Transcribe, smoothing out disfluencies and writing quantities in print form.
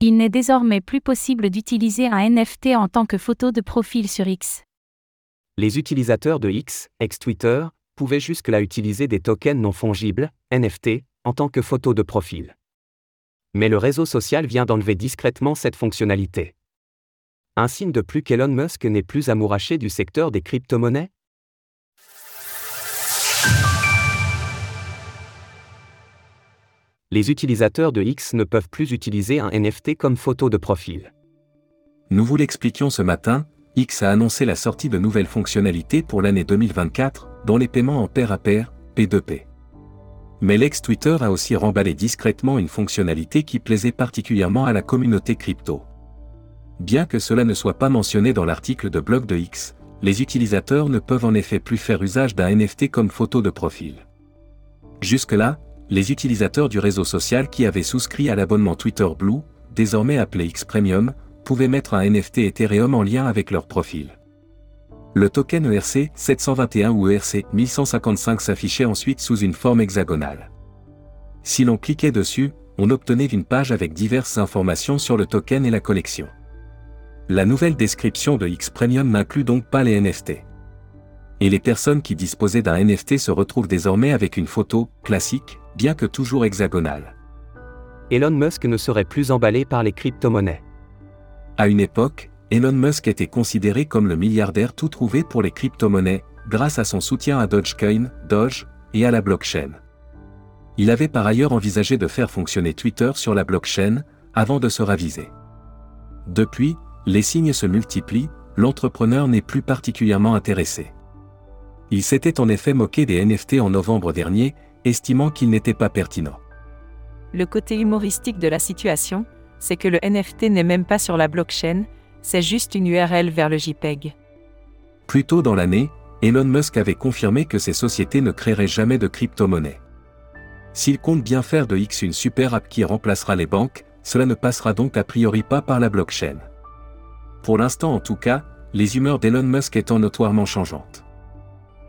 Il n'est désormais plus possible d'utiliser un NFT en tant que photo de profil sur X. Les utilisateurs de X, ex-Twitter, pouvaient jusque-là utiliser des tokens non fongibles, NFT, en tant que photo de profil. Mais le réseau social vient d'enlever discrètement cette fonctionnalité. Un signe de plus qu'Elon Musk n'est plus amouraché du secteur des crypto-monnaies ? Les utilisateurs de X ne peuvent plus utiliser un NFT comme photo de profil. Nous vous l'expliquions ce matin, X a annoncé la sortie de nouvelles fonctionnalités pour l'année 2024, dans les paiements en pair à pair, P2P. Mais l'ex-Twitter a aussi remballé discrètement une fonctionnalité qui plaisait particulièrement à la communauté crypto. Bien que cela ne soit pas mentionné dans l'article de blog de X, les utilisateurs ne peuvent en effet plus faire usage d'un NFT comme photo de profil. Jusque-là, les utilisateurs du réseau social qui avaient souscrit à l'abonnement Twitter Blue, désormais appelé X Premium, pouvaient mettre un NFT Ethereum en lien avec leur profil. Le token ERC 721 ou ERC 1155 s'affichait ensuite sous une forme hexagonale. Si l'on cliquait dessus, on obtenait une page avec diverses informations sur le token et la collection. La nouvelle description de X Premium n'inclut donc pas les NFT. Et les personnes qui disposaient d'un NFT se retrouvent désormais avec une photo, classique, bien que toujours hexagonale. Elon Musk ne serait plus emballé par les crypto-monnaies. À une époque, Elon Musk était considéré comme le milliardaire tout trouvé pour les crypto-monnaies, grâce à son soutien à Dogecoin, Doge, et à la blockchain. Il avait par ailleurs envisagé de faire fonctionner Twitter sur la blockchain, avant de se raviser. Depuis, les signes se multiplient, l'entrepreneur n'est plus particulièrement intéressé. Il s'était en effet moqué des NFT en novembre dernier, estimant qu'ils n'étaient pas pertinents. Le côté humoristique de la situation, c'est que le NFT n'est même pas sur la blockchain, c'est juste une URL vers le JPEG. Plus tôt dans l'année, Elon Musk avait confirmé que ses sociétés ne créeraient jamais de crypto-monnaie. S'il compte bien faire de X une super app qui remplacera les banques, cela ne passera donc a priori pas par la blockchain. Pour l'instant en tout cas, les humeurs d'Elon Musk étant notoirement changeantes.